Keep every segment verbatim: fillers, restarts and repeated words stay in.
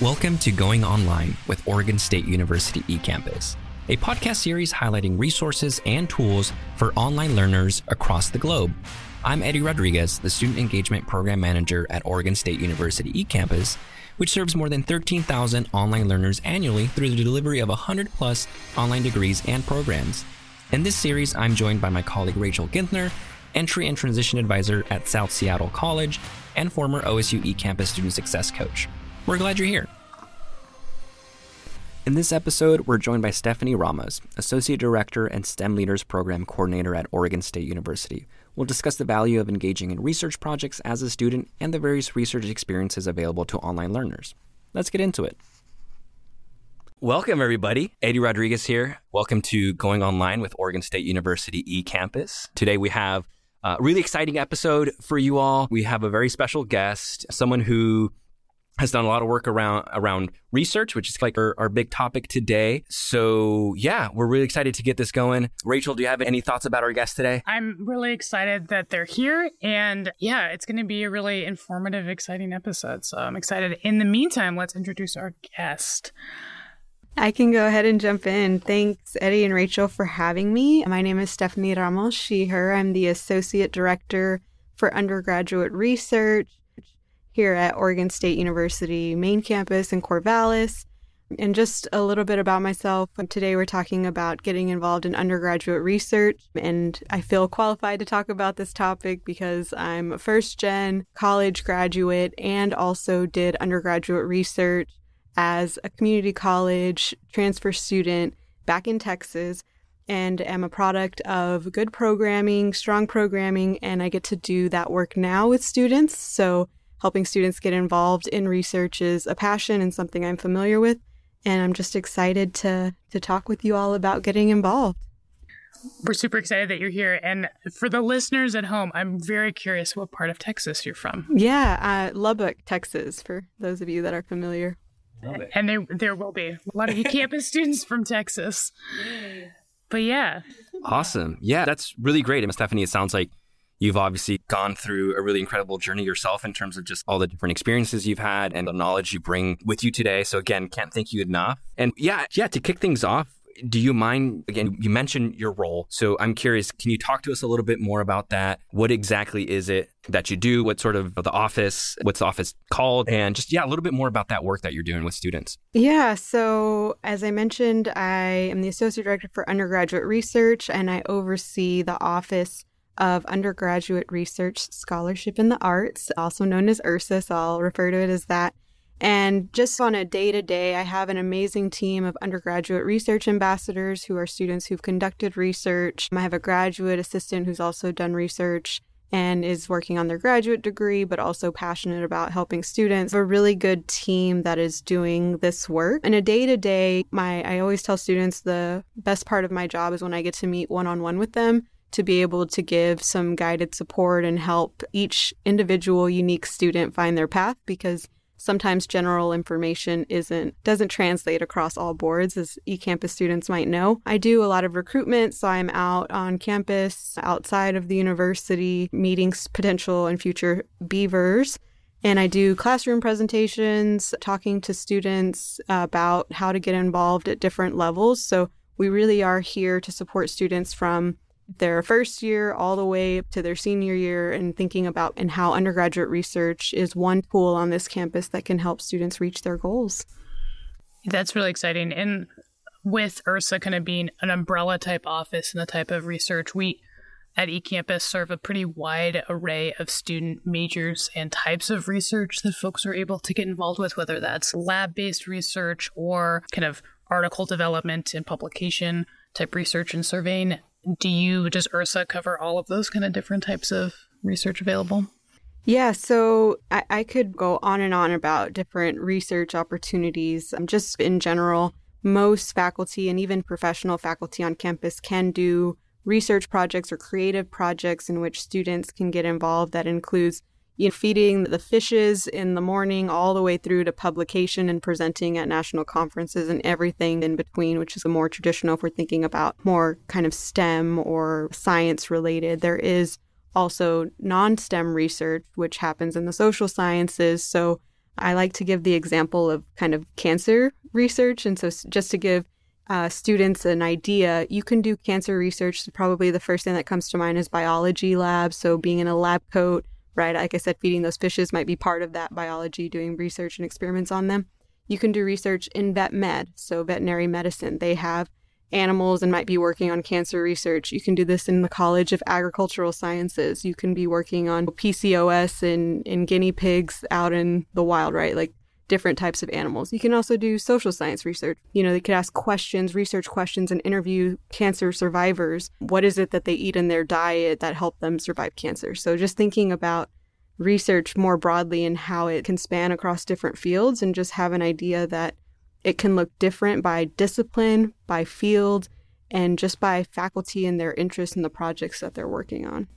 Welcome to Going Online with Oregon State University eCampus, a podcast series highlighting resources and tools for online learners across the globe. I'm Eddie Rodriguez, the Student Engagement Program Manager at Oregon State University eCampus, which serves more than thirteen thousand online learners annually through the delivery of one hundred plus online degrees and programs. In this series, I'm joined by my colleague Rachel Gintner, Entry and Transition Advisor at South Seattle College and former O S U eCampus Student Success Coach. We're glad you're here. In this episode, we're joined by Stephanie Ramos, Associate Director and STEM Leaders Program Coordinator at Oregon State University. We'll discuss the value of engaging in research projects as a student and the various research experiences available to online learners. Let's get into it. Welcome, everybody. Eddie Rodriguez here. Welcome to Going Online with Oregon State University eCampus. Today, we have a really exciting episode for you all. We have a very special guest, someone who has done a lot of work around around research, which is like our, our big topic today. So yeah, we're really excited to get this going. Rachel, do you have any thoughts about our guests today? I'm really excited that they're here. And yeah, it's going to be a really informative, exciting episode. So I'm excited. In the meantime, let's introduce our guest. I can go ahead and jump in. Thanks, Eddie and Rachel, for having me. My name is Stephanie Ramos, she, her. I'm the Associate Director for Undergraduate Research here at Oregon State University main campus in Corvallis. And just a little bit about myself. Today we're talking about getting involved in undergraduate research, and I feel qualified to talk about this topic because I'm a first-gen college graduate and also did undergraduate research as a community college transfer student back in Texas, and am a product of good programming, strong programming, and I get to do that work now with students. So helping students get involved in research is a passion and something I'm familiar with, and I'm just excited to to talk with you all about getting involved. We're super excited that you're here, and for the listeners at home, I'm very curious what part of Texas you're from. Yeah, uh, Lubbock, Texas, for those of you that are familiar. And there, there will be a lot of eCampus students from Texas, but yeah. Awesome. Yeah, that's really great. And Stephanie, it sounds like you've obviously gone through a really incredible journey yourself in terms of just all the different experiences you've had and the knowledge you bring with you today. So again, can't thank you enough. And yeah, yeah, to kick things off, do you mind, again, you mentioned your role. So I'm curious, can you talk to us a little bit more about that? What exactly is it that you do? What sort of the office, what's the office called? And just, yeah, a little bit more about that work that you're doing with students. Yeah. So as I mentioned, I am the Associate Director for Undergraduate Research, and I oversee the Office of Undergraduate Research Scholarship in the Arts, also known as URSA, so I'll refer to it as that. And just on a day-to-day, I have an amazing team of undergraduate research ambassadors who are students who've conducted research. I have a graduate assistant who's also done research and is working on their graduate degree, but also passionate about helping students. A really good team that is doing this work. In a day-to-day, my I always tell students the best part of my job is when I get to meet one-on-one with them, to be able to give some guided support and help each individual unique student find their path, because sometimes general information isn't doesn't translate across all boards, as eCampus students might know. I do a lot of recruitment, so I'm out on campus, outside of the university, meeting potential and future Beavers. And I do classroom presentations, talking to students about how to get involved at different levels. So we really are here to support students from their first year all the way up to their senior year, and thinking about and how undergraduate research is one tool on this campus that can help students reach their goals. That's really exciting. And with URSA kind of being an umbrella type office and the type of research, we at eCampus serve a pretty wide array of student majors and types of research that folks are able to get involved with, whether that's lab-based research or kind of article development and publication type research and surveying. Do you, does URSA cover all of those kind of different types of research available? Yeah, so I, I could go on and on about different research opportunities. Um, just in general, most faculty and even professional faculty on campus can do research projects or creative projects in which students can get involved. That includes, you know, feeding the fishes in the morning all the way through to publication and presenting at national conferences and everything in between, which is a more traditional, if we're thinking about more kind of STEM or science related. There is also non-STEM research, which happens in the social sciences. So I like to give the example of kind of cancer research. And so just to give uh, students an idea, you can do cancer research. So probably the first thing that comes to mind is biology labs. So being in a lab coat, right? Like I said, feeding those fishes might be part of that biology, doing research and experiments on them. You can do research in vet med, so veterinary medicine. They have animals and might be working on cancer research. You can do this in the College of Agricultural Sciences. You can be working on P C O S and, and guinea pigs out in the wild, right? Like different types of animals. You can also do social science research. You know, they could ask questions, research questions, and interview cancer survivors. What is it that they eat in their diet that helped them survive cancer? So just thinking about research more broadly and how it can span across different fields, and just have an idea that it can look different by discipline, by field, and just by faculty and their interest in the projects that they're working on.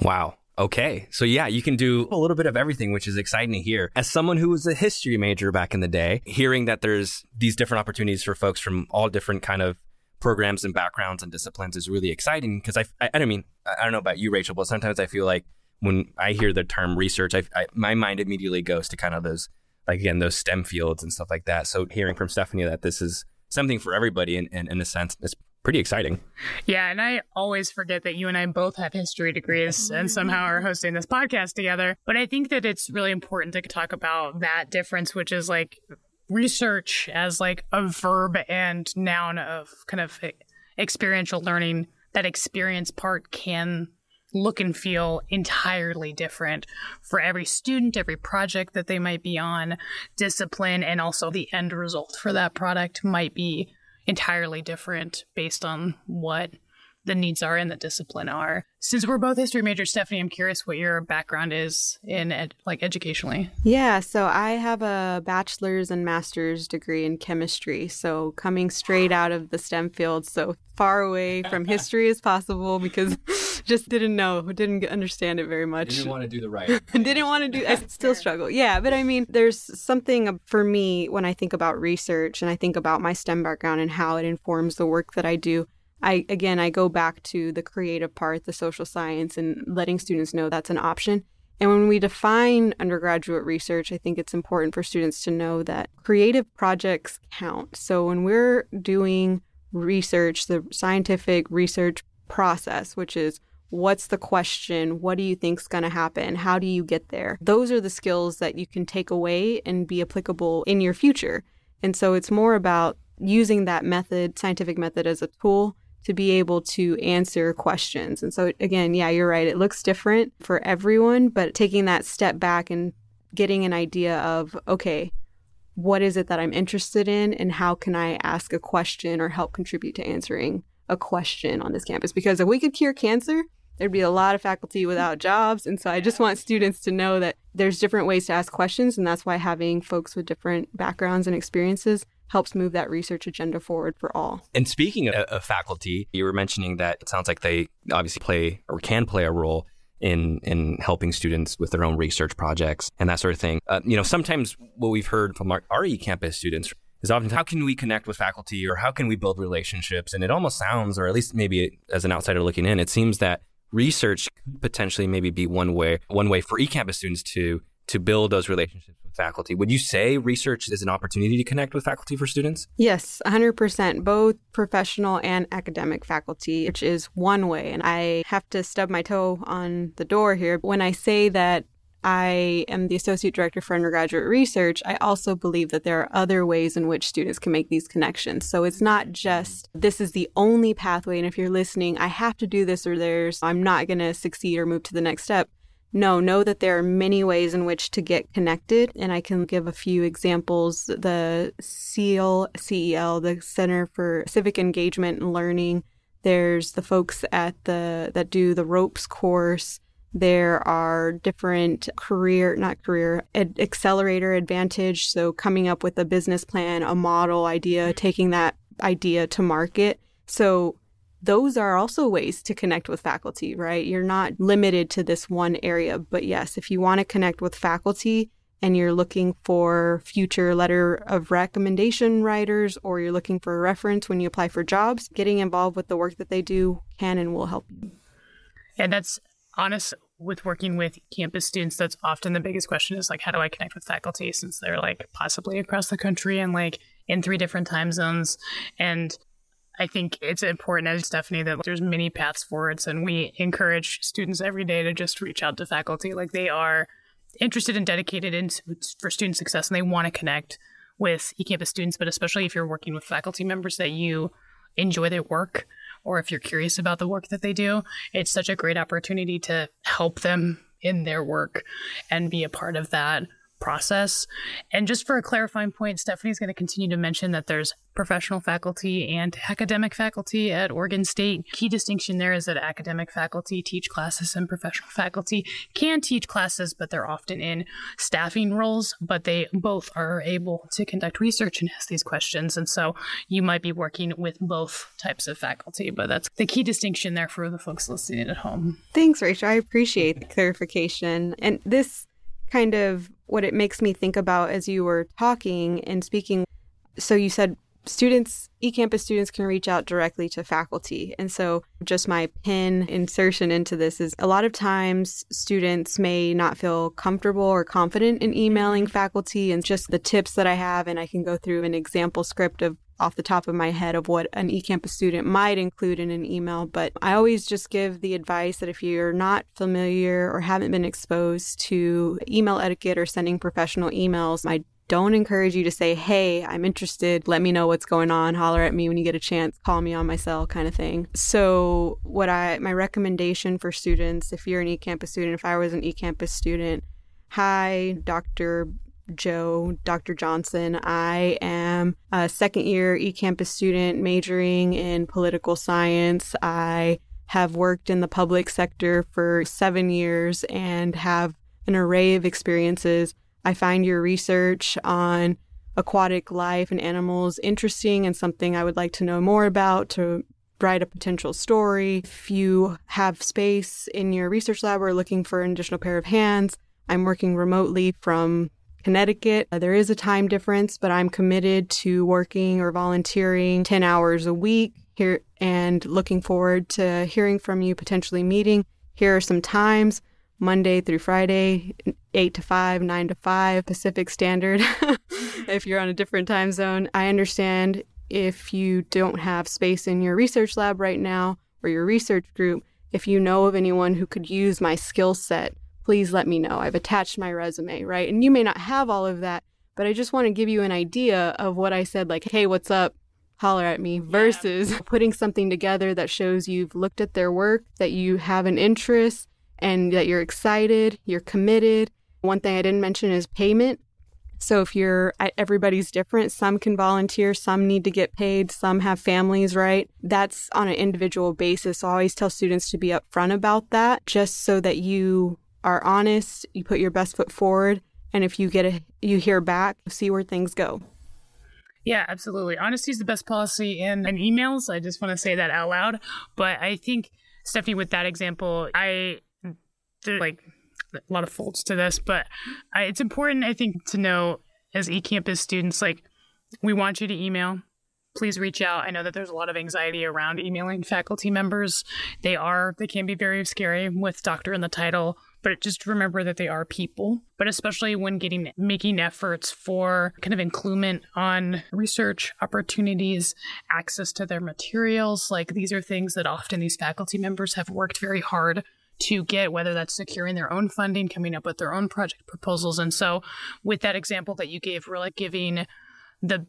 Wow. Okay. So yeah, you can do a little bit of everything, which is exciting to hear. As someone who was a history major back in the day, hearing that there's these different opportunities for folks from all different kind of programs and backgrounds and disciplines is really exciting, because I, I, I don't mean, I don't know about you, Rachel, but sometimes I feel like when I hear the term research, I, I, my mind immediately goes to kind of those, like, again, those STEM fields and stuff like that. So hearing from Stephanie that this is something for everybody in, in, in a sense, it's pretty exciting. Yeah. And I always forget that you and I both have history degrees and somehow are hosting this podcast together. But I think that it's really important to talk about that difference, which is like research as like a verb and noun of kind of experiential learning. That experience part can look and feel entirely different for every student, every project that they might be on, discipline, and also the end result for that product might be entirely different based on what the needs are and the discipline are. Since we're both history majors, Stephanie, I'm curious what your background is in ed- like educationally. Yeah, so I have a bachelor's and master's degree in chemistry. So coming straight out of the STEM field, so far away from history as possible, because just didn't know, didn't understand it very much. Didn't want to do the right. didn't want to do, I still struggle. Yeah, but I mean, there's something for me when I think about research and I think about my STEM background and how it informs the work that I do. I, again, I go back to the creative part, the social science, and letting students know that's an option. And when we define undergraduate research, I think it's important for students to know that creative projects count. So when we're doing research, the scientific research process, which is what's the question? What do you think's going to happen? How do you get there? Those are the skills that you can take away and be applicable in your future. And so it's more about using that method, scientific method, as a tool to be able to answer questions. And so again, yeah, you're right. It looks different for everyone, but taking that step back and getting an idea of, okay, what is it that I'm interested in and how can I ask a question or help contribute to answering a question on this campus? Because if we could cure cancer, there'd be a lot of faculty without jobs. And so I just want students to know that there's different ways to ask questions. And that's why having folks with different backgrounds and experiences helps move that research agenda forward for all. And speaking of, of faculty, you were mentioning that it sounds like they obviously play or can play a role in in helping students with their own research projects and that sort of thing. Uh, you know, sometimes what we've heard from our eCampus students is often, how can we connect with faculty or how can we build relationships? And it almost sounds, or at least maybe as an outsider looking in, it seems that research could potentially maybe be one way, one way for eCampus students to to build those relationships with faculty. Would you say research is an opportunity to connect with faculty for students? Yes, one hundred percent, both professional and academic faculty, which is one way. And I have to stub my toe on the door here. When I say that I am the Associate Director for Undergraduate Research, I also believe that there are other ways in which students can make these connections. So it's not just, this is the only pathway. And if you're listening, I have to do this or there's, I'm not going to succeed or move to the next step. No, know that there are many ways in which to get connected. And I can give a few examples. The SEAL, C E L, the Center for Civic Engagement and Learning. There's the folks at the that do the ROPES course. There are different career, not career, ad, accelerator advantage. So coming up with a business plan, a model idea, taking that idea to market. So those are also ways to connect with faculty, right? You're not limited to this one area. But yes, if you want to connect with faculty and you're looking for future letter of recommendation writers, or you're looking for a reference when you apply for jobs, getting involved with the work that they do can and will help you. And that's honest, with working with campus students, that's often the biggest question is like, how do I connect with faculty since they're like possibly across the country and like in three different time zones? And I think it's important, as Stephanie, that there's many paths forwards, and we encourage students every day to just reach out to faculty. Like they are interested and dedicated in for student success, and they want to connect with eCampus students, but especially if you're working with faculty members that you enjoy their work, or if you're curious about the work that they do, it's such a great opportunity to help them in their work and be a part of that process. And just for a clarifying point, Stephanie's going to continue to mention that there's professional faculty and academic faculty at Oregon State. Key distinction there is that academic faculty teach classes and professional faculty can teach classes, but they're often in staffing roles, but they both are able to conduct research and ask these questions. And so you might be working with both types of faculty, but that's the key distinction there for the folks listening at home. Thanks, Rachel. I appreciate the clarification. And this kind of what it makes me think about as you were talking and speaking. So you said students, eCampus students can reach out directly to faculty. And so just my pin insertion into this is a lot of times students may not feel comfortable or confident in emailing faculty, and just the tips that I have, and I can go through an example script of off the top of my head of what an eCampus student might include in an email. But I always just give the advice that if you're not familiar or haven't been exposed to email etiquette or sending professional emails, I don't encourage you to say, hey, I'm interested, let me know what's going on, holler at me when you get a chance, call me on my cell kind of thing. So what I my recommendation for students, if you're an eCampus student, if I was an eCampus student, hi, Doctor Joe, Doctor Johnson. I am a second year eCampus student majoring in political science. I have worked in the public sector for seven years and have an array of experiences. I find your research on aquatic life and animals interesting and something I would like to know more about to write a potential story. If you have space in your research lab or looking for an additional pair of hands, I'm working remotely from Connecticut. There is a time difference, but I'm committed to working or volunteering ten hours a week here and looking forward to hearing from you, potentially meeting. Here are some times, Monday through Friday, eight to five, nine to five, Pacific Standard, if you're on a different time zone. I understand if you don't have space in your research lab right now or your research group. If you know of anyone who could use my skill set, please let me know. I've attached my resume, right? And you may not have all of that, but I just want to give you an idea of what I said, like, hey, what's up? Holler at me, versus yeah. putting something together that shows you've looked at their work, that you have an interest, and that you're excited, you're committed. One thing I didn't mention is payment. So if you're, everybody's different. Some can volunteer, some need to get paid, some have families, right? That's on an individual basis. So I always tell students to be upfront about that, just so that you are honest, you put your best foot forward, and if you get a, you hear back, see where things go. Yeah, absolutely. Honesty is the best policy in, in emails. I just want to say that out loud. But I think, Stephanie, with that example, I, there's like a lot of folds to this, but I, it's important, I think, to know as eCampus students, like, we want you to email. Please reach out. I know that there's a lot of anxiety around emailing faculty members. They are, they can be very scary with doctor in the title. But just remember that they are people, but especially when getting making efforts for kind of inclusion on research opportunities, access to their materials. Like, these are things that often these faculty members have worked very hard to get, whether that's securing their own funding, coming up with their own project proposals. And so with that example that you gave, really giving the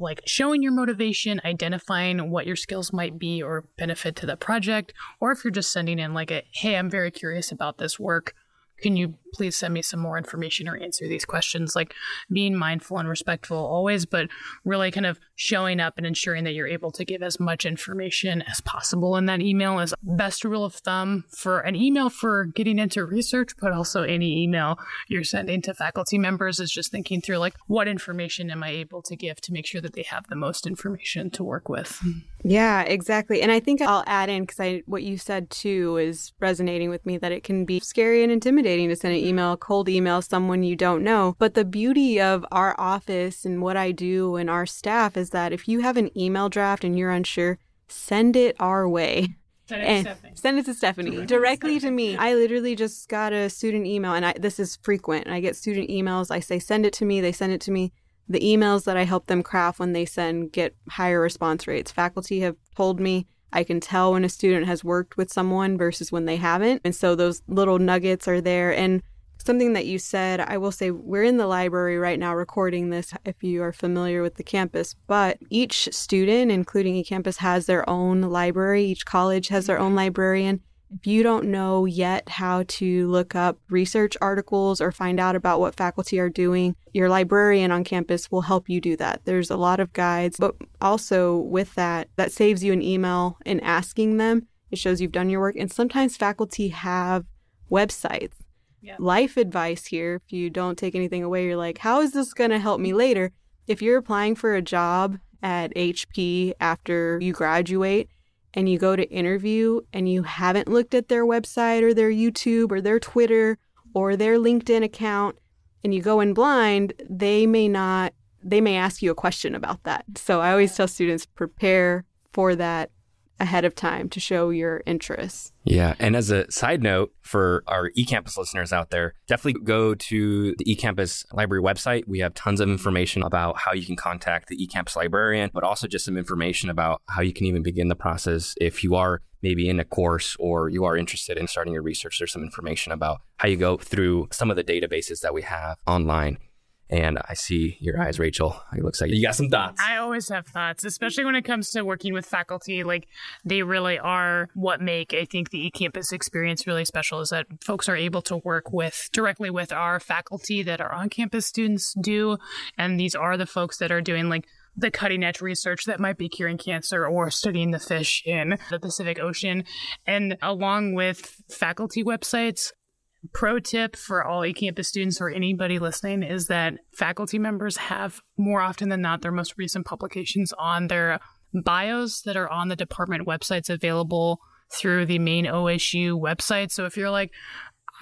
like showing your motivation, identifying what your skills might be or benefit to the project, or if you're just sending in like a, hey, I'm very curious about this work, can you please send me some more information or answer these questions? Like, being mindful and respectful always, but really kind of showing up and ensuring that you're able to give as much information as possible in that email is best rule of thumb for an email for getting into research, but also any email you're sending to faculty members is just thinking through, like, what information am I able to give to make sure that they have the most information to work with? Yeah, exactly. And I think I'll add in, because I what you said too is resonating with me, that it can be scary and intimidating to send an email, cold email, someone you don't know. But the beauty of our office and what I do and our staff is that if you have an email draft and you're unsure, send it our way. Send it and to Stephanie. Send it to Stephanie. Directly, directly to me. I literally just got a student email, and I, this is frequent. I get student emails. I say, send it to me. They send it to me. The emails that I help them craft when they send get higher response rates. Faculty have told me I can tell when a student has worked with someone versus when they haven't. And so those little nuggets are there. And something that you said, I will say we're in the library right now recording this if you are familiar with the campus, but each student, including eCampus, has their own library. Each college has their own librarian. If you don't know yet how to look up research articles or find out about what faculty are doing, your librarian on campus will help you do that. There's a lot of guides, but also with that, that saves you an email in asking them. It shows you've done your work. And sometimes faculty have websites. Yeah. Life advice here, if you don't take anything away, you're like, how is this going to help me later? If you're applying for a job at H P after you graduate and you go to interview and you haven't looked at their website or their YouTube or their Twitter or their LinkedIn account and you go in blind, they may not, they may ask you a question about that. So I always tell students, prepare for that ahead of time to show your interests. Yeah. And as a side note for our eCampus listeners out there, definitely go to the eCampus library website. We have tons of information about how you can contact the eCampus librarian, but also just some information about how you can even begin the process. If you are maybe in a course or you are interested in starting your research, there's some information about how you go through some of the databases that we have online. And I see your eyes, Rachel. It looks like you got some thoughts. I always have thoughts, especially when it comes to working with faculty. Like, they really are what make, I think, the eCampus experience really special, is that folks are able to work with directly with our faculty that our on-campus students do. And these are the folks that are doing, like, the cutting edge research that might be curing cancer or studying the fish in the Pacific Ocean. And along with faculty websites, pro tip for all eCampus students or anybody listening is that faculty members have, more often than not, their most recent publications on their bios that are on the department websites available through the main O S U website. So if you're like,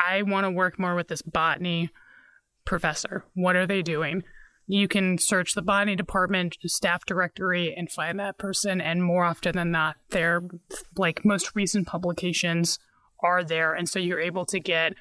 I want to work more with this botany professor, what are they doing? You can search the botany department staff directory and find that person. And more often than not, their like most recent publications are there. And so you're able to get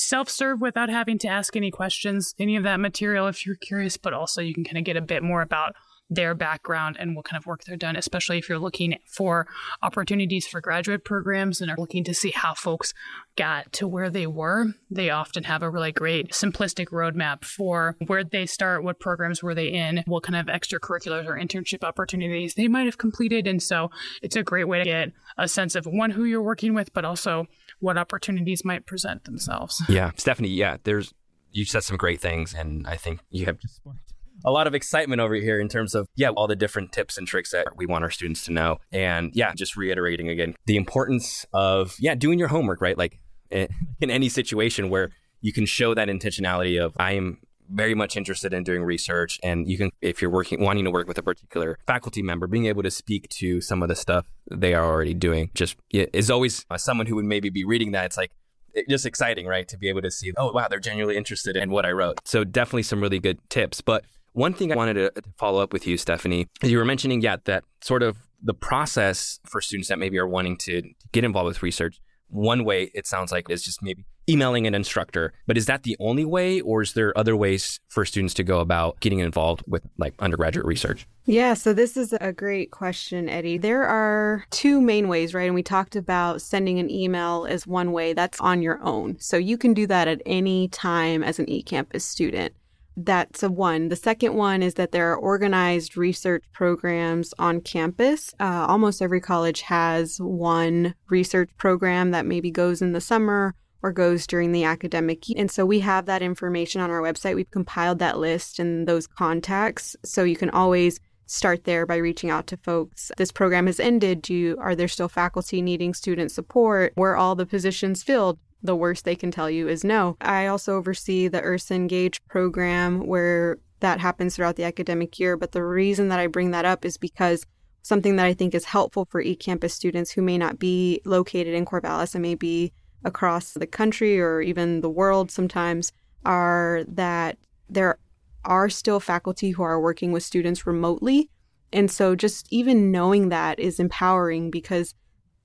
self-serve without having to ask any questions, any of that material if you're curious, but also you can kind of get a bit more about their background and what kind of work they're done, especially if you're looking for opportunities for graduate programs and are looking to see how folks got to where they were. They often have a really great simplistic roadmap for where they start, what programs were they in, what kind of extracurriculars or internship opportunities they might have completed. And so it's a great way to get a sense of, one, who you're working with, but also what opportunities might present themselves. Yeah, Stephanie, yeah, there's you said some great things, and I think you have just sparked a lot of excitement over here in terms of, yeah, all the different tips and tricks that we want our students to know. And yeah, just reiterating again, the importance of, yeah, doing your homework, right? Like in any situation where you can show that intentionality of, I am very much interested in doing research. And you can, if you're working, wanting to work with a particular faculty member, being able to speak to some of the stuff they are already doing just is always uh, someone who would maybe be reading that. It's like, it's just exciting, right? To be able to see, oh, wow, they're genuinely interested in what I wrote. So definitely some really good tips. But one thing I wanted to follow up with you, Stephanie, is you were mentioning, yeah, that sort of the process for students that maybe are wanting to get involved with research. One way it sounds like is just maybe emailing an instructor, but is that the only way, or is there other ways for students to go about getting involved with like undergraduate research? Yeah, so this is a great question, Eddie. There are two main ways, right? And we talked about sending an email as one way. That's on your own. So you can do that at any time as an eCampus student. That's a one. The second one is that there are organized research programs on campus. Uh, almost every college has one research program that maybe goes in the summer or goes during the academic year. And so we have that information on our website. We've compiled that list and those contacts. So you can always start there by reaching out to folks. This program has ended. Do you, are there still faculty needing student support? Were all the positions filled? The worst they can tell you is no. I also oversee the URSA Engage program, where that happens throughout the academic year. But the reason that I bring that up is because something that I think is helpful for eCampus students who may not be located in Corvallis and may be across the country or even the world sometimes, are that there are still faculty who are working with students remotely. And so just even knowing that is empowering, because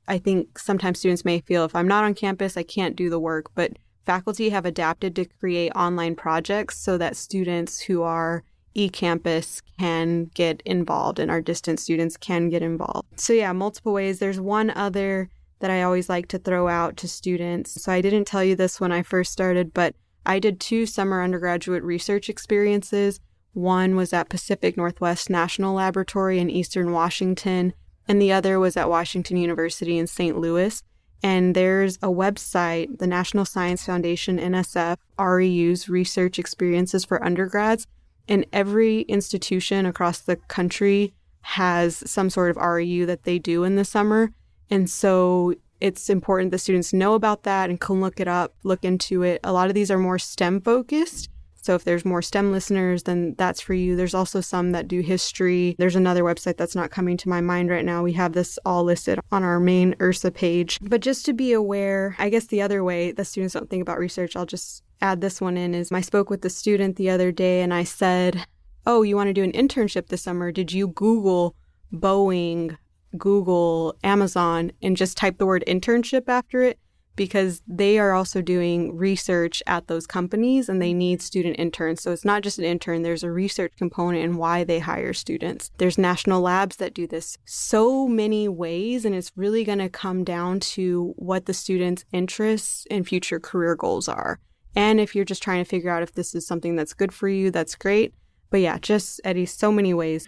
I think sometimes students may feel if I'm not on campus, I can't do the work, but faculty have adapted to create online projects so that students who are eCampus can get involved and our distance students can get involved. So yeah, multiple ways. There's one other that I always like to throw out to students. So I didn't tell you this when I first started, but I did two summer undergraduate research experiences. One was at Pacific Northwest National Laboratory in Eastern Washington, and the other was at Washington University in Saint Louis. And there's a website, the National Science Foundation, N S F, R E U's Research Experiences for Undergrads. And every institution across the country has some sort of R E U that they do in the summer. And so it's important that students know about that and can look it up, look into it. A lot of these are more STEM focused. So if there's more STEM listeners, then that's for you. There's also some that do history. There's another website that's not coming to my mind right now. We have this all listed on our main U R S A page. But just to be aware, I guess the other way that students don't think about research, I'll just add this one in, is I spoke with the student the other day and I said, oh, you want to do an internship this summer? Did you Google Boeing, Google, Amazon, and just type the word internship after it? Because they are also doing research at those companies and they need student interns. So it's not just an intern, there's a research component in why they hire students. There's national labs that do this. So many ways, and it's really going to come down to what the students' interests and future career goals are. And if you're just trying to figure out if this is something that's good for you, that's great. But yeah, just, Eddie, so many ways.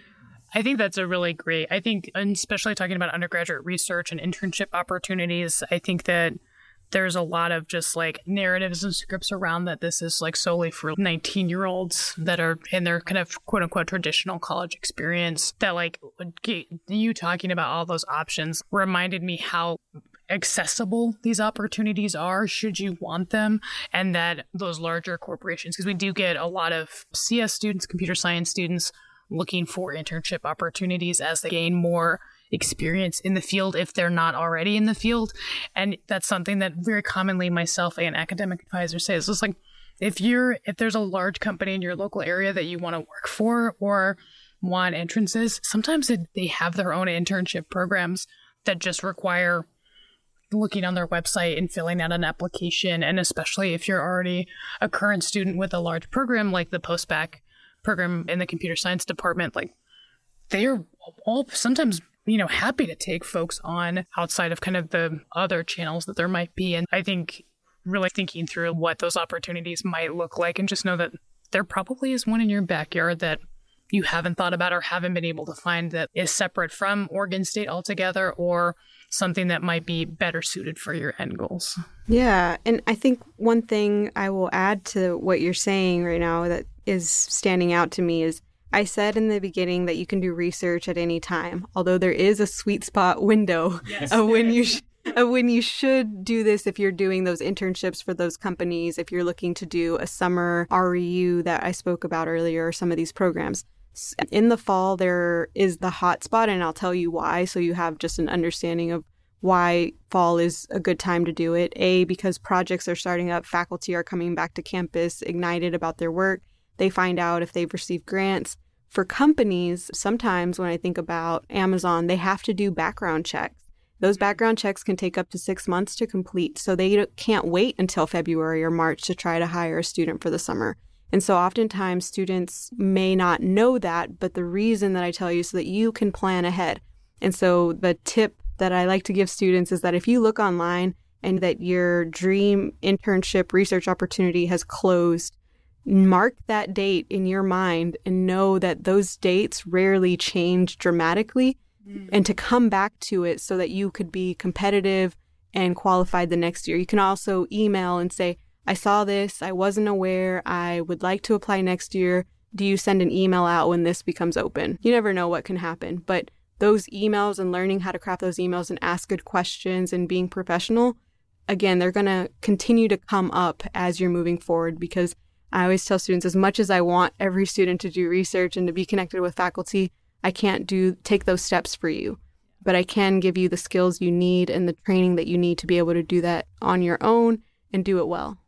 I think that's a really great, I think, and especially talking about undergraduate research and internship opportunities, I think that there's a lot of just like narratives and scripts around that this is like solely for nineteen-year-olds that are in their kind of quote-unquote traditional college experience, that like you talking about all those options reminded me how accessible these opportunities are should you want them, and that those larger corporations, because we do get a lot of C S students, computer science students, looking for internship opportunities as they gain more experience in the field if they're not already in the field. And that's something that very commonly myself and academic advisors say is just like, if you're if there's a large company in your local area that you want to work for or want entrances, sometimes it, they have their own internship programs that just require looking on their website and filling out an application. And especially if you're already a current student with a large program like the post-bac program in the computer science department, like they're all sometimes, you know, happy to take folks on outside of kind of the other channels that there might be. And I think really thinking through what those opportunities might look like, and just know that there probably is one in your backyard that you haven't thought about or haven't been able to find that is separate from Oregon State altogether, or something that might be better suited for your end goals. Yeah. And I think one thing I will add to what you're saying right now that is standing out to me is I said in the beginning that you can do research at any time, although there is a sweet spot window yes, of when you sh- of when you should do this if you're doing those internships for those companies, if you're looking to do a summer R E U that I spoke about earlier, or some of these programs. In the fall, there is the hot spot, and I'll tell you why, so you have just an understanding of why fall is a good time to do it. A, because projects are starting up, faculty are coming back to campus ignited about their work. They find out if they've received grants. For companies, sometimes when I think about Amazon, they have to do background checks. Those background checks can take up to six months to complete, so they can't wait until February or March to try to hire a student for the summer. And so oftentimes students may not know that, but the reason that I tell you is so that you can plan ahead. And so the tip that I like to give students is that if you look online and that your dream internship research opportunity has closed, mark that date in your mind and know that those dates rarely change dramatically, mm-hmm. and to come back to it so that you could be competitive and qualified the next year. You can also email and say, I saw this, I wasn't aware, I would like to apply next year. Do you send an email out when this becomes open? You never know what can happen, but those emails and learning how to craft those emails and ask good questions and being professional, again, they're going to continue to come up as you're moving forward, because I always tell students, as much as I want every student to do research and to be connected with faculty, I can't do take those steps for you. But I can give you the skills you need and the training that you need to be able to do that on your own and do it well.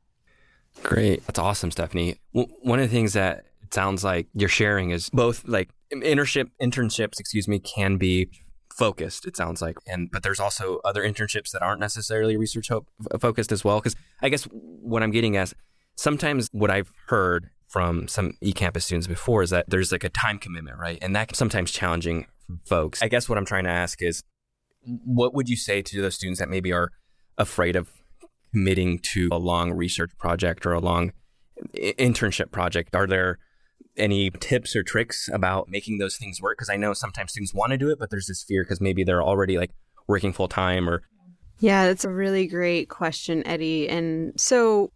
Great. That's awesome, Stephanie. W- one of the things that it sounds like you're sharing is both like internship, internships, excuse me, can be focused, it sounds like. And but there's also other internships that aren't necessarily research ho- focused as well. Because I guess what I'm getting at, sometimes what I've heard from some eCampus students before is that there's like a time commitment, right? And that's sometimes challenging for folks. I guess what I'm trying to ask is, what would you say to those students that maybe are afraid of committing to a long research project or a long internship project? Are there any tips or tricks about making those things work? Because I know sometimes students want to do it, but there's this fear because maybe they're already like working full time or... Yeah, that's a really great question, Eddie. And so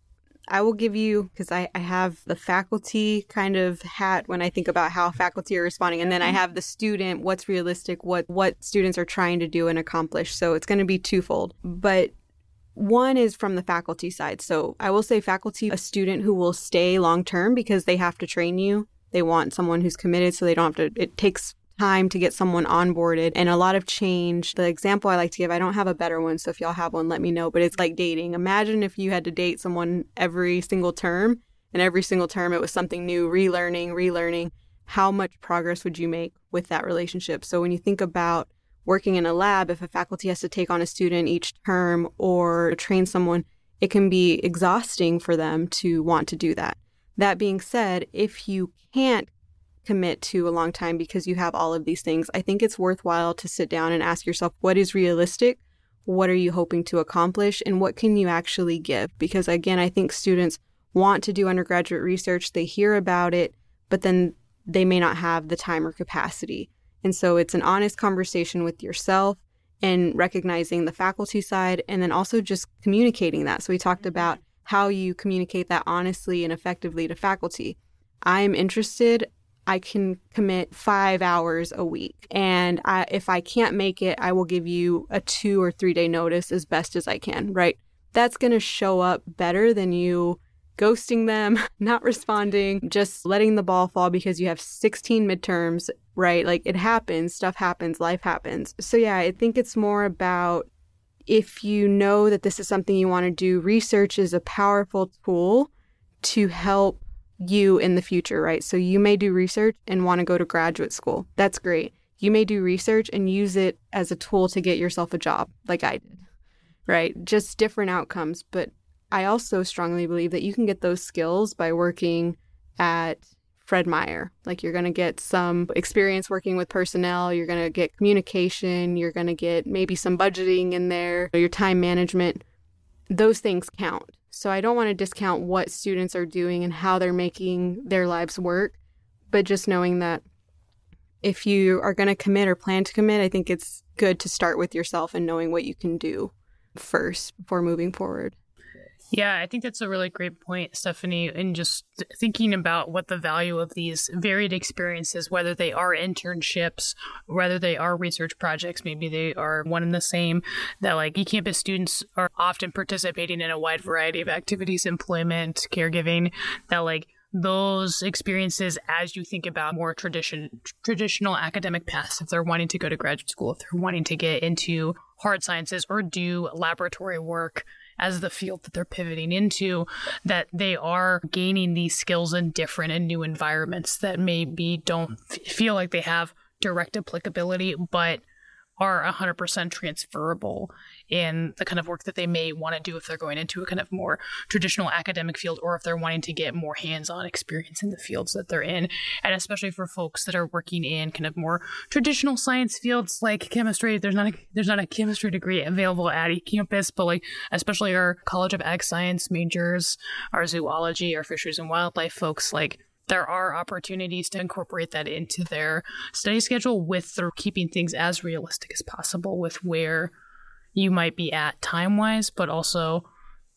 I will give you, because I, I have the faculty kind of hat when I think about how faculty are responding. And then I have the student, what's realistic, what what students are trying to do and accomplish. So it's going to be twofold. But one is from the faculty side. So I will say faculty, a student who will stay long term because they have to train you. They want someone who's committed so they don't have to, it takes time to get someone onboarded and a lot of change. The example I like to give, I don't have a better one, so if y'all have one, let me know, but it's like dating. Imagine if you had to date someone every single term and every single term it was something new, relearning, relearning. How much progress would you make with that relationship? So when you think about working in a lab, if a faculty has to take on a student each term or train someone, it can be exhausting for them to want to do that. That being said, if you can't commit to a long time because you have all of these things, I think it's worthwhile to sit down and ask yourself, what is realistic? What are you hoping to accomplish? And what can you actually give? Because again, I think students want to do undergraduate research, they hear about it, but then they may not have the time or capacity. And so it's an honest conversation with yourself and recognizing the faculty side and then also just communicating that. So we talked about how you communicate that honestly and effectively to faculty. I'm interested. I can commit five hours a week. And I, if I can't make it, I will give you a two or three day notice as best as I can, right? That's going to show up better than you ghosting them, not responding, just letting the ball fall because you have sixteen midterms, right? Like it happens, stuff happens, life happens. So yeah, I think it's more about if you know that this is something you want to do, research is a powerful tool to help you in the future, right? So you may do research and want to go to graduate school. That's great. You may do research and use it as a tool to get yourself a job like I did, right? Just different outcomes. But I also strongly believe that you can get those skills by working at Fred Meyer. Like you're going to get some experience working with personnel. You're going to get communication. You're going to get maybe some budgeting in there, your time management. Those things count. So I don't want to discount what students are doing and how they're making their lives work, but just knowing that if you are going to commit or plan to commit, I think it's good to start with yourself and knowing what you can do first before moving forward. Yeah, I think that's a really great point, Stephanie, and just thinking about what the value of these varied experiences, whether they are internships, whether they are research projects, maybe they are one and the same, that like eCampus students are often participating in a wide variety of activities, employment, caregiving, that like those experiences as you think about more tradition, traditional academic paths, if they're wanting to go to graduate school, if they're wanting to get into hard sciences or do laboratory work as the field that they're pivoting into, that they are gaining these skills in different and new environments that maybe don't f- feel like they have direct applicability, but are one hundred percent transferable in the kind of work that they may want to do if they're going into a kind of more traditional academic field, or if they're wanting to get more hands-on experience in the fields that they're in. And especially for folks that are working in kind of more traditional science fields like chemistry, there's not a, there's not a chemistry degree available at eCampus, but like especially our College of Ag Science majors, our zoology, our fisheries and wildlife folks, like there are opportunities to incorporate that into their study schedule with the, keeping things as realistic as possible with where you might be at time-wise, but also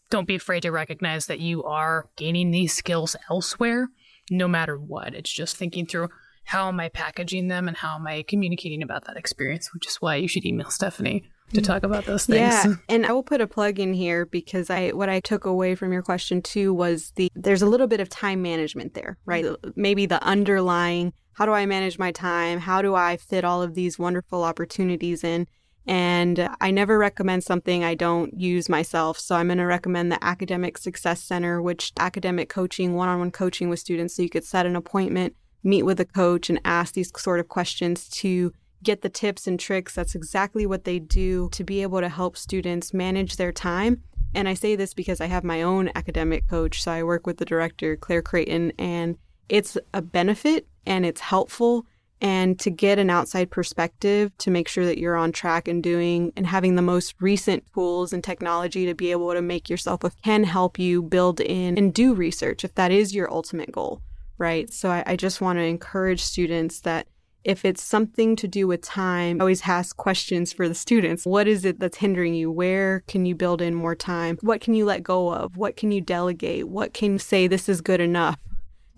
don't be afraid to recognize that you are gaining these skills elsewhere no matter what. It's just thinking through, how am I packaging them and how am I communicating about that experience, which is why you should email Stephanie to talk about those things. Yeah, and I will put a plug in here because I what I took away from your question too was the there's a little bit of time management there, right? Maybe the underlying, how do I manage my time? How do I fit all of these wonderful opportunities in? And I never recommend something I don't use myself. So I'm going to recommend the Academic Success Center, which academic coaching, one-on-one coaching with students. So you could set an appointment, meet with a coach and ask these sort of questions to get the tips and tricks. That's exactly what they do to be able to help students manage their time. And I say this because I have my own academic coach. So I work with the director, Claire Creighton, and it's a benefit and it's helpful. And to get an outside perspective to make sure that you're on track and doing and having the most recent tools and technology to be able to make yourself a can help you build in and do research if that is your ultimate goal, right? So I, I just want to encourage students that if it's something to do with time, always ask questions for the students. What is it that's hindering you? Where can you build in more time? What can you let go of? What can you delegate? What can you say this is good enough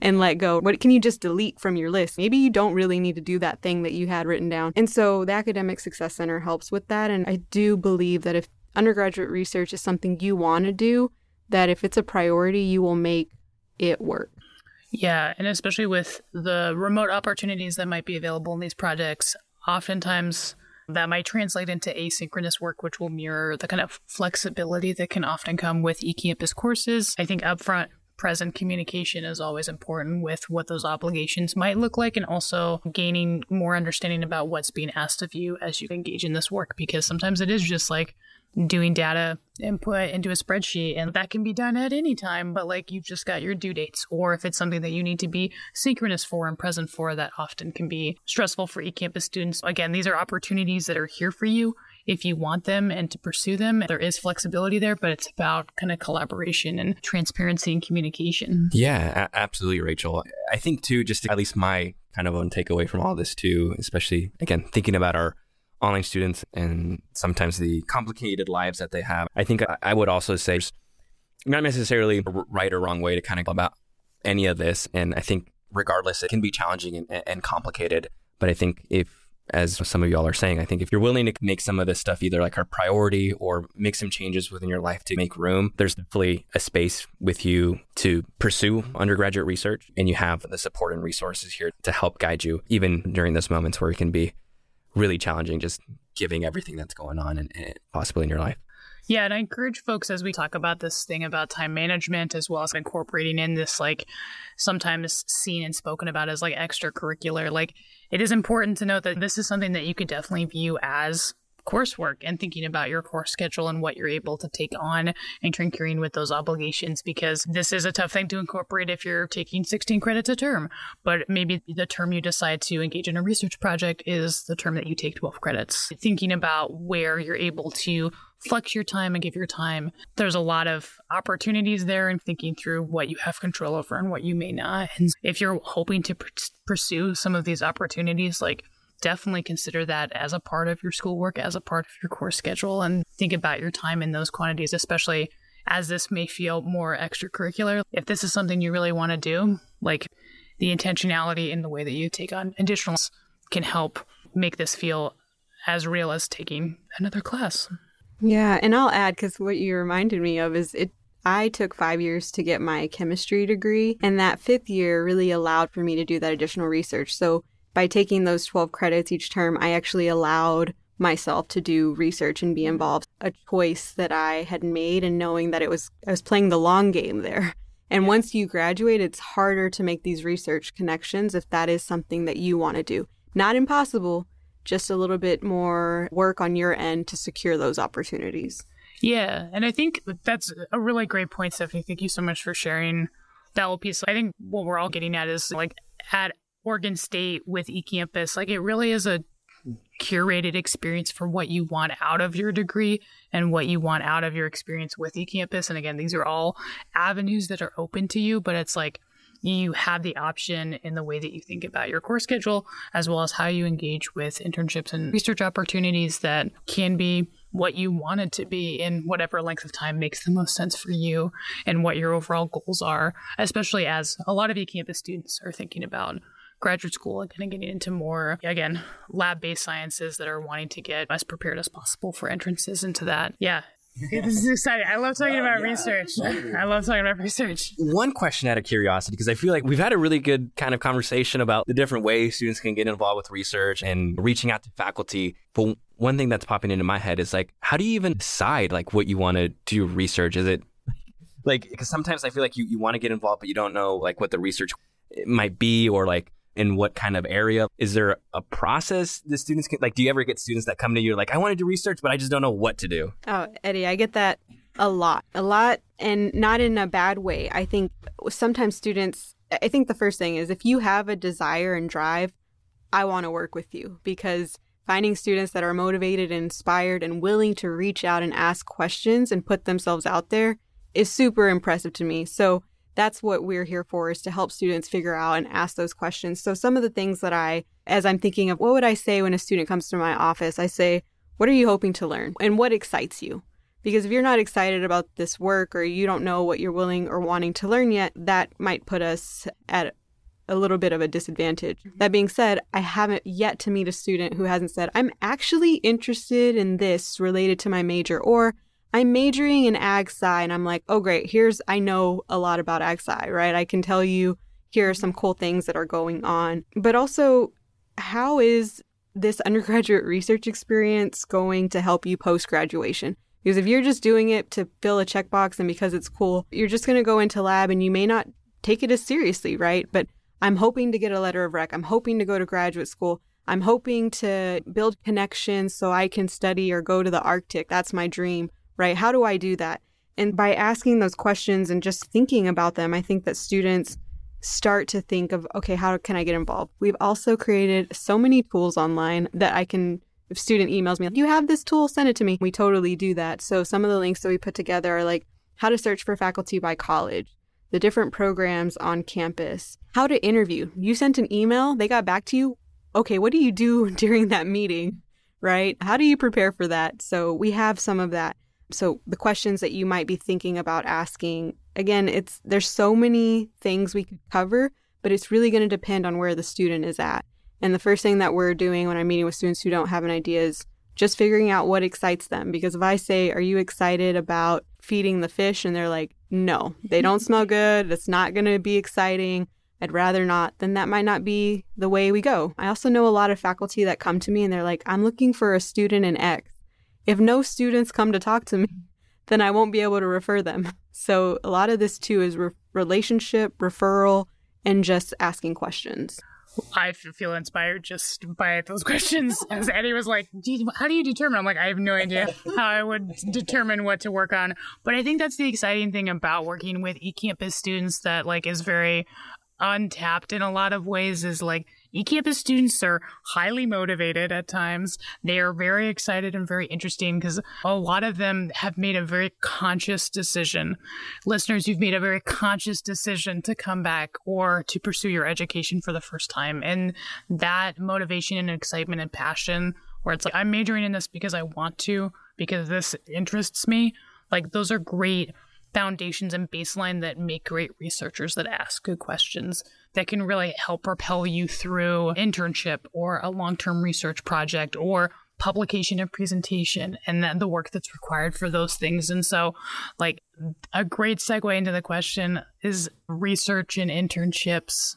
and let go? What can you just delete from your list? Maybe you don't really need to do that thing that you had written down. And so the Academic Success Center helps with that. And I do believe that if undergraduate research is something you want to do, that if it's a priority, you will make it work. Yeah, and especially with the remote opportunities that might be available in these projects, oftentimes that might translate into asynchronous work, which will mirror the kind of flexibility that can often come with eCampus courses. I think upfront present communication is always important with what those obligations might look like, and also gaining more understanding about what's being asked of you as you engage in this work, because sometimes it is just like doing data input into a spreadsheet, and that can be done at any time, but like you've just got your due dates, or if it's something that you need to be synchronous for and present for, that often can be stressful for eCampus students. Again, these are opportunities that are here for you if you want them and to pursue them. There is flexibility there, but it's about kind of collaboration and transparency and communication. Yeah, absolutely, Rachel. I think too, just to, at least my kind of own takeaway from all this too, especially again, thinking about our online students and sometimes the complicated lives that they have. I think I would also say not necessarily a right or wrong way to kind of go about any of this. And I think regardless, it can be challenging and, and complicated. But I think if, as some of y'all are saying, I think if you're willing to make some of this stuff either like a priority or make some changes within your life to make room, there's definitely a space with you to pursue undergraduate research. And you have the support and resources here to help guide you, even during those moments where it can be really challenging, just giving everything that's going on and, and possibly in your life. Yeah, and I encourage folks as we talk about this thing about time management, as well as incorporating in this, like sometimes seen and spoken about as like extracurricular, like it is important to note that this is something that you could definitely view as coursework, and thinking about your course schedule and what you're able to take on and concurring with those obligations, because this is a tough thing to incorporate if you're taking sixteen credits a term, but maybe the term you decide to engage in a research project is the term that you take twelve credits. Thinking about where you're able to flex your time and give your time. There's a lot of opportunities there, and thinking through what you have control over and what you may not. And if you're hoping to pr- pursue some of these opportunities, like definitely consider that as a part of your schoolwork, as a part of your course schedule, and think about your time in those quantities, especially as this may feel more extracurricular. If this is something you really want to do, like the intentionality in the way that you take on additionals can help make this feel as real as taking another class. Yeah, and I'll add, because what you reminded me of is it I took five years to get my chemistry degree, and that fifth year really allowed for me to do that additional research. So by taking those twelve credits each term, I actually allowed myself to do research and be involved, a choice that I had made, and knowing that it was I was playing the long game there. And once you graduate, it's harder to make these research connections if that is something that you want to do. Not impossible, just a little bit more work on your end to secure those opportunities. Yeah, and I think that's a really great point, Stephanie. Thank you so much for sharing that whole piece. I think what we're all getting at is like at Oregon State with eCampus, like it really is a curated experience for what you want out of your degree and what you want out of your experience with eCampus. And again, these are all avenues that are open to you, but it's like you have the option in the way that you think about your course schedule, as well as how you engage with internships and research opportunities that can be what you want it to be in whatever length of time makes the most sense for you and what your overall goals are, especially as a lot of eCampus students are thinking about graduate school and kind of getting into more, again, lab-based sciences that are wanting to get as prepared as possible for entrances into that. Yeah. Yeah, this is exciting. I love talking uh, about yeah, research. I love talking about research. One question out of curiosity, because I feel like we've had a really good kind of conversation about the different ways students can get involved with research and reaching out to faculty. But one thing that's popping into my head is like, how do you even decide like what you want to do research? Is it like, because sometimes I feel like you, you want to get involved, but you don't know like what the research might be, or like, in what kind of area? Is there a process the students can, like, do you ever get students that come to you like, I want to do research, but I just don't know what to do? Oh, Eddie, I get that a lot, a lot, and not in a bad way. I think sometimes students, I think the first thing is if you have a desire and drive, I want to work with you, because finding students that are motivated and inspired and willing to reach out and ask questions and put themselves out there is super impressive to me. So that's what we're here for, is to help students figure out and ask those questions. So some of the things that I, as I'm thinking of what would I say when a student comes to my office, I say, what are you hoping to learn and what excites you? Because if you're not excited about this work or you don't know what you're willing or wanting to learn yet, that might put us at a little bit of a disadvantage. That being said, I haven't yet to meet a student who hasn't said, I'm actually interested in this related to my major, or I'm majoring in Ag Sci, and I'm like, oh, great, here's, I know a lot about Ag Sci, right? I can tell you, here are some cool things that are going on. But also, how is this undergraduate research experience going to help you post-graduation? Because if you're just doing it to fill a checkbox and because it's cool, you're just going to go into lab and you may not take it as seriously, right? But I'm hoping to get a letter of rec. I'm hoping to go to graduate school. I'm hoping to build connections so I can study or go to the Arctic. That's my dream, right? How do I do that? And by asking those questions and just thinking about them, I think that students start to think of, okay, how can I get involved? We've also created so many tools online that I can, if student emails me, you have this tool, send it to me. We totally do that. So some of the links that we put together are like how to search for faculty by college, the different programs on campus, how to interview. You sent an email, they got back to you. Okay, what do you do during that meeting, right? How do you prepare for that? So we have some of that. So the questions that you might be thinking about asking, again, it's there's so many things we could cover, but it's really going to depend on where the student is at. And the first thing that we're doing when I'm meeting with students who don't have an idea is just figuring out what excites them. Because if I say, are you excited about feeding the fish? And they're like, no, they don't smell good. It's not going to be exciting. I'd rather not. Then that might not be the way we go. I also know a lot of faculty that come to me and they're like, I'm looking for a student in X. If no students come to talk to me, then I won't be able to refer them. So a lot of this too is re- relationship, referral, and just asking questions. I feel inspired just by those questions. As Eddie was like, how do you determine? I'm like, I have no idea how I would determine what to work on. But I think that's the exciting thing about working with eCampus students that like is very untapped in a lot of ways is like eCampus students are highly motivated at times. They are very excited and very interesting because a lot of them have made a very conscious decision. Listeners, you've made a very conscious decision to come back or to pursue your education for the first time. And that motivation and excitement and passion where it's like, I'm majoring in this because I want to, because this interests me. Like those are great foundations and baseline that make great researchers that ask good questions that can really help propel you through internship or a long-term research project or publication and presentation and then the work that's required for those things. And so like a great segue into the question is research and internships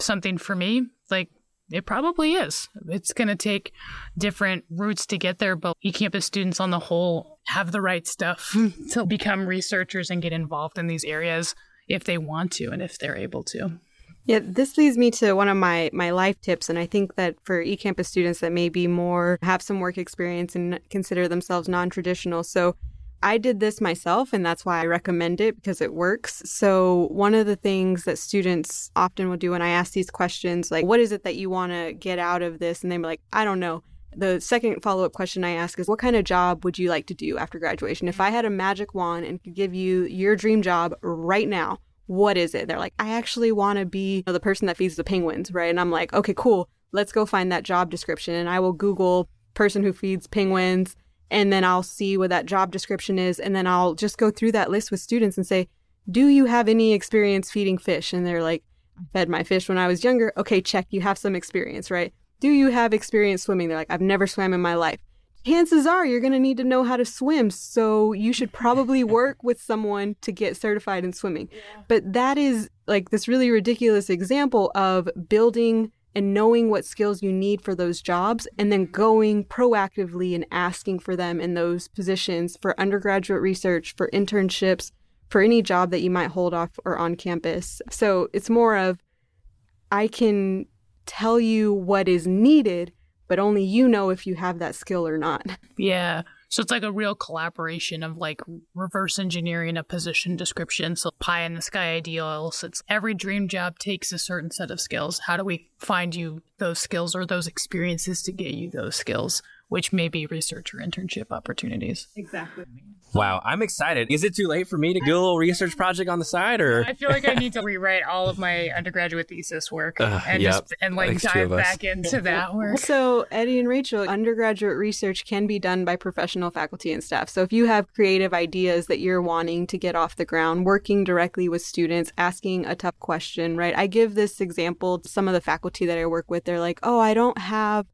something for me? Like it probably is. It's going to take different routes to get there, but eCampus students on the whole have the right stuff to become researchers and get involved in these areas if they want to and if they're able to. Yeah, this leads me to one of my, my life tips. And I think that for eCampus students that may be more, have some work experience and consider themselves non-traditional. So I did this myself, and that's why I recommend it because it works. So one of the things that students often will do when I ask these questions, like, what is it that you want to get out of this? And they're like, I don't know. The second follow-up question I ask is, what kind of job would you like to do after graduation? If I had a magic wand and could give you your dream job right now, what is it? They're like, I actually want to be you know, the person that feeds the penguins, right? And I'm like, okay, cool. Let's go find that job description. And I will Google person who feeds penguins. And then I'll see what that job description is. And then I'll just go through that list with students and say, do you have any experience feeding fish? And they're like, I fed my fish when I was younger. Okay, check. You have some experience, right? Do you have experience swimming? They're like, I've never swam in my life. Chances are you're going to need to know how to swim. So you should probably work with someone to get certified in swimming. Yeah. But that is like this really ridiculous example of building and knowing what skills you need for those jobs, and then going proactively and asking for them in those positions for undergraduate research, for internships, for any job that you might hold off or on campus. So it's more of, I can tell you what is needed, but only you know if you have that skill or not. Yeah. So it's like a real collaboration of like reverse engineering a position description. So pie in the sky ideals. It's every dream job takes a certain set of skills. How do we find you those skills or those experiences to get you those skills, which may be research or internship opportunities? Exactly. Wow. I'm excited. Is it too late for me to do a little research project on the side? Or I feel like I need to rewrite all of my undergraduate thesis work uh, and yep. just and like dive back into that work. So Eddie and Rachel, undergraduate research can be done by professional faculty and staff. So if you have creative ideas that you're wanting to get off the ground, working directly with students, asking a tough question, right? I give this example to some of the faculty that I work with. They're like, oh, I don't have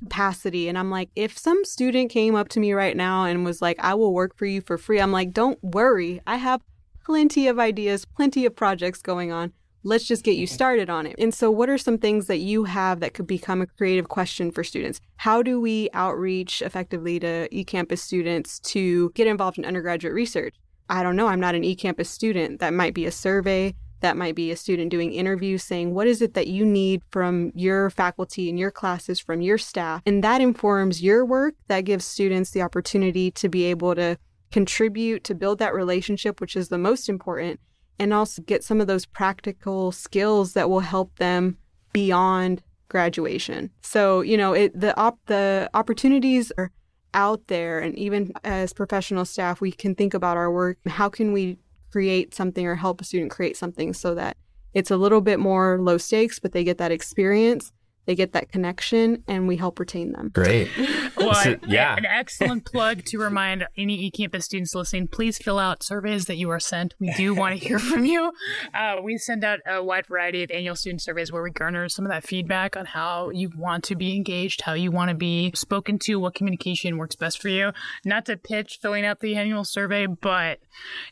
capacity. And I'm like, if some student came up to me right now and was like, I will work for you for free, I'm like, don't worry. I have plenty of ideas, plenty of projects going on. Let's just get you started on it. And so what are some things that you have that could become a creative question for students? How do we outreach effectively to eCampus students to get involved in undergraduate research? I don't know. I'm not an eCampus student. That might be a survey. That might be a student doing interviews saying, what is it that you need from your faculty and your classes, from your staff? And that informs your work. That gives students the opportunity to be able to contribute, to build that relationship, which is the most important, and also get some of those practical skills that will help them beyond graduation. So, you know, it, the op- the opportunities are out there. And even as professional staff, we can think about our work. How can we create something or help a student create something so that it's a little bit more low stakes, but they get that experience, they get that connection, and we help retain them. Great. Well, so, yeah. An excellent plug to remind any eCampus students listening, please fill out surveys that you are sent. We do want to hear from you. Uh, we send out a wide variety of annual student surveys where we garner some of that feedback on how you want to be engaged, how you want to be spoken to, what communication works best for you. Not to pitch filling out the annual survey, but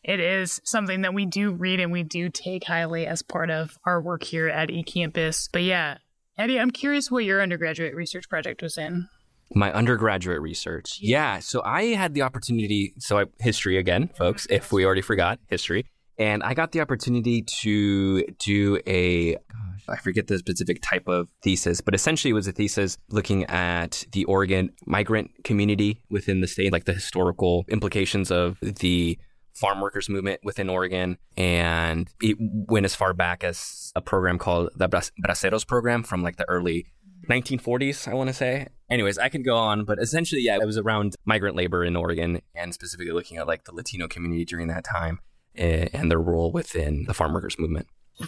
it is something that we do read and we do take highly as part of our work here at eCampus. But yeah, Eddie, I'm curious what your undergraduate research project was in. My undergraduate research. Yeah. So I had the opportunity. So I, history again, folks, if we already forgot history. And I got the opportunity to do a, gosh, I forget the specific type of thesis, but essentially it was a thesis looking at the Oregon migrant community within the state, like the historical implications of the farm workers movement within Oregon. And it went as far back as a program called the Braceros program from like the early nineteen forties, I want to say. Anyways, I could go on, but essentially, yeah, it was around migrant labor in Oregon and specifically looking at like the Latino community during that time and their role within the farm workers movement.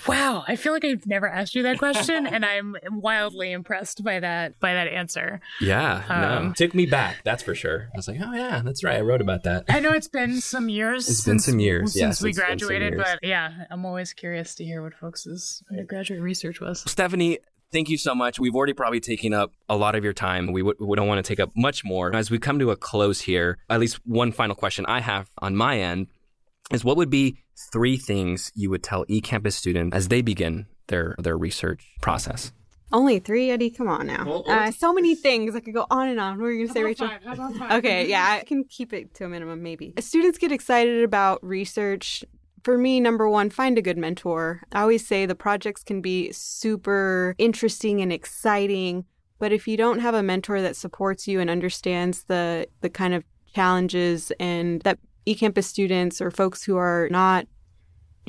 Wow. I feel like I've never asked you that question, and I'm wildly impressed by that by that answer. Yeah. Um, no. Took me back. That's for sure. I was like, oh, yeah, that's right. I wrote about that. I know it's been some years. It's since, been some years. Since, yeah, since we graduated. But yeah, I'm always curious to hear what folks' undergraduate research was. Stephanie, thank you so much. We've already probably taken up a lot of your time. We, w- we don't want to take up much more. As we come to a close here, at least one final question I have on my end is what would be three things you would tell eCampus students as they begin their, their research process? Only three, Eddie? Come on now. Well, uh, so many things. I could go on and on. What were you going to say, Rachel? Five, okay, yeah, I can keep it to a minimum, maybe. Students get excited about research. For me, number one, find a good mentor. I always say the projects can be super interesting and exciting, but if you don't have a mentor that supports you and understands the the kind of challenges and that eCampus students or folks who are not,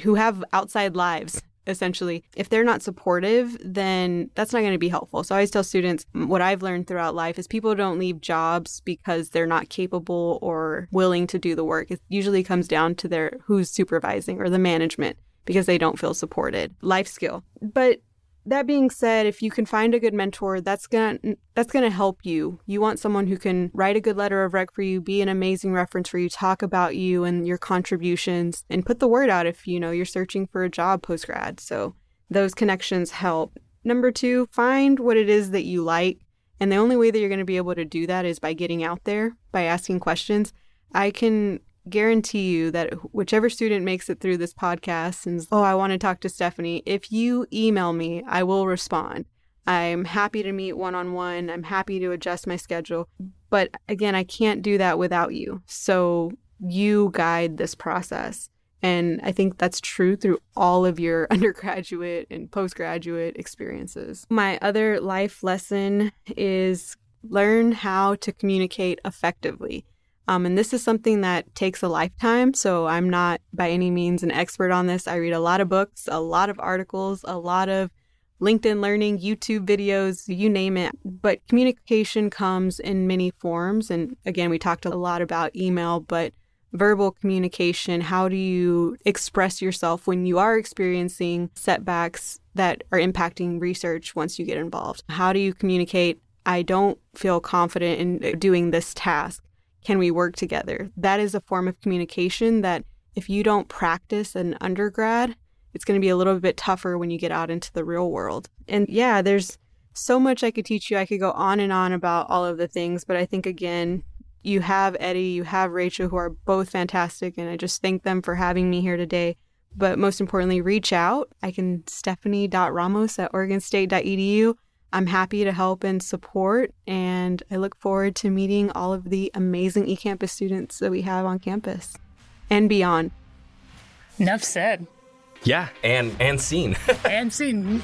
who have outside lives, essentially, if they're not supportive, then that's not going to be helpful. So I always tell students what I've learned throughout life is people don't leave jobs because they're not capable or willing to do the work. It usually comes down to their who's supervising or the management because they don't feel supported. Life skill. But that being said, if you can find a good mentor, that's gonna that's gonna help you. You want someone who can write a good letter of rec for you, be an amazing reference for you, talk about you and your contributions, and put the word out if you know you're searching for a job post grad. So those connections help. Number two, find what it is that you like, and the only way that you're going to be able to do that is by getting out there, by asking questions. I can guarantee you that whichever student makes it through this podcast and, oh, I want to talk to Stephanie, if you email me, I will respond. I'm happy to meet one-on-one. I'm happy to adjust my schedule. But again, I can't do that without you. So you guide this process. And I think that's true through all of your undergraduate and postgraduate experiences. My other life lesson is learn how to communicate effectively. Um, and this is something that takes a lifetime. So I'm not by any means an expert on this. I read a lot of books, a lot of articles, a lot of LinkedIn Learning, YouTube videos, you name it. But communication comes in many forms. And again, we talked a lot about email, but verbal communication, how do you express yourself when you are experiencing setbacks that are impacting research once you get involved? How do you communicate, I don't feel confident in doing this task? Can we work together? That is a form of communication that if you don't practice in undergrad, it's going to be a little bit tougher when you get out into the real world. And yeah, there's so much I could teach you. I could go on and on about all of the things, but I think, again, you have Eddie, you have Rachel, who are both fantastic, and I just thank them for having me here today. But most importantly, reach out. I can stephanie dot ramos at oregon state dot e d u. I'm happy to help and support, and I look forward to meeting all of the amazing eCampus students that we have on campus and beyond. Enough said. Yeah, and, and seen. and seen.